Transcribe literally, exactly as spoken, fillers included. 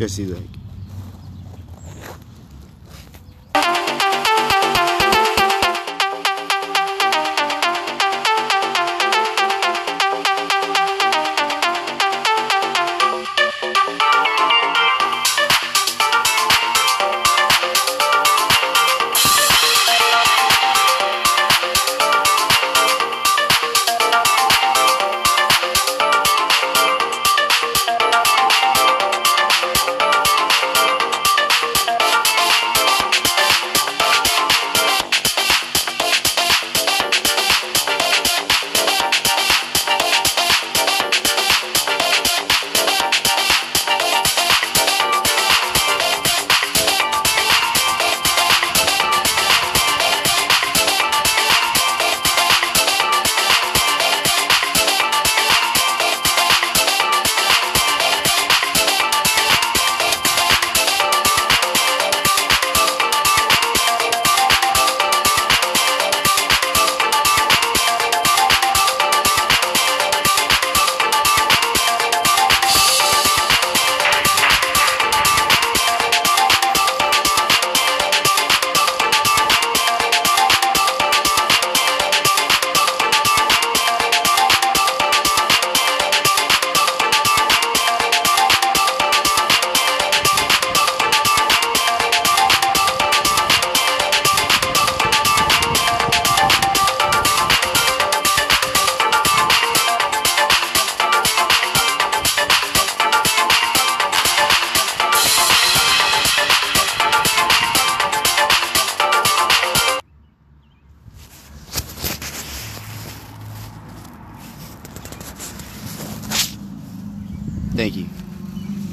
Jesse Lake. Thank you.